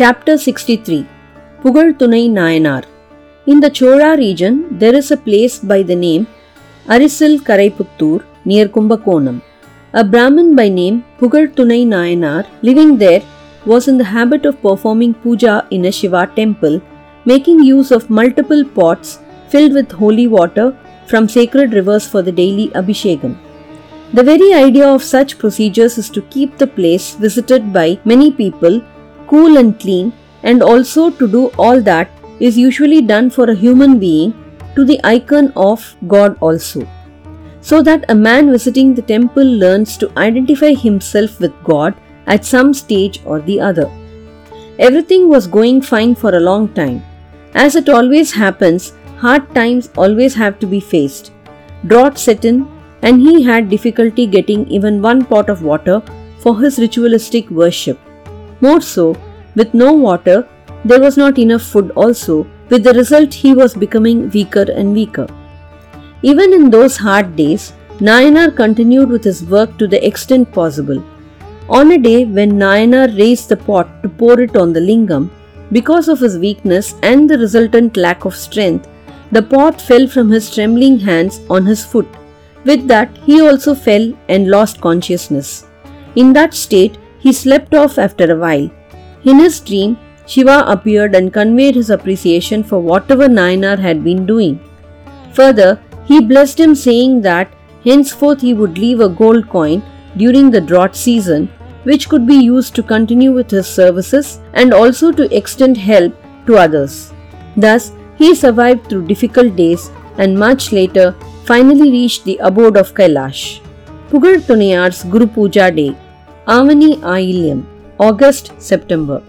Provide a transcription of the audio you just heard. Chapter 63, Pugazh Thunai Nayanar. In the Chola region, there is a place by the name Arisil Karaiputtur near Kumbakonam. A Brahmin by name Pugazh Thunai Nayanar living there was in the habit of performing puja in a Shiva temple, making use of multiple pots filled with holy water from sacred rivers for the daily abhishekam. The very idea of such procedures is to keep the place visited by many people cool and clean, and also to do all that is usually done for a human being to the icon of God also, so that a man visiting the temple learns to identify himself with God at some stage or the other. Everything was going fine for a long time. As it always happens, hard times always have to be faced. Drought set in, and he had difficulty getting even one pot of water for his ritualistic worship. More so, with no water, there was not enough food also, with the result he was becoming weaker and weaker. Even in those hard days, Nayanar continued with his work to the extent possible. On a day when Nayanar raised the pot to pour it on the lingam, because of his weakness and the resultant lack of strength, the pot fell from his trembling hands on his foot. With that, he also fell and lost consciousness. In that state, he slept off after a while. In his dream, Shiva appeared and conveyed his appreciation for whatever Nayanar had been doing. Further, he blessed him, saying that henceforth he would leave a gold coin during the drought season, which could be used to continue with his services and also to extend help to others. Thus, he survived through difficult days and much later finally reached the abode of Kailash. Pugazh Thunai's Guru Puja Day, Avani Ayilyam, August-September.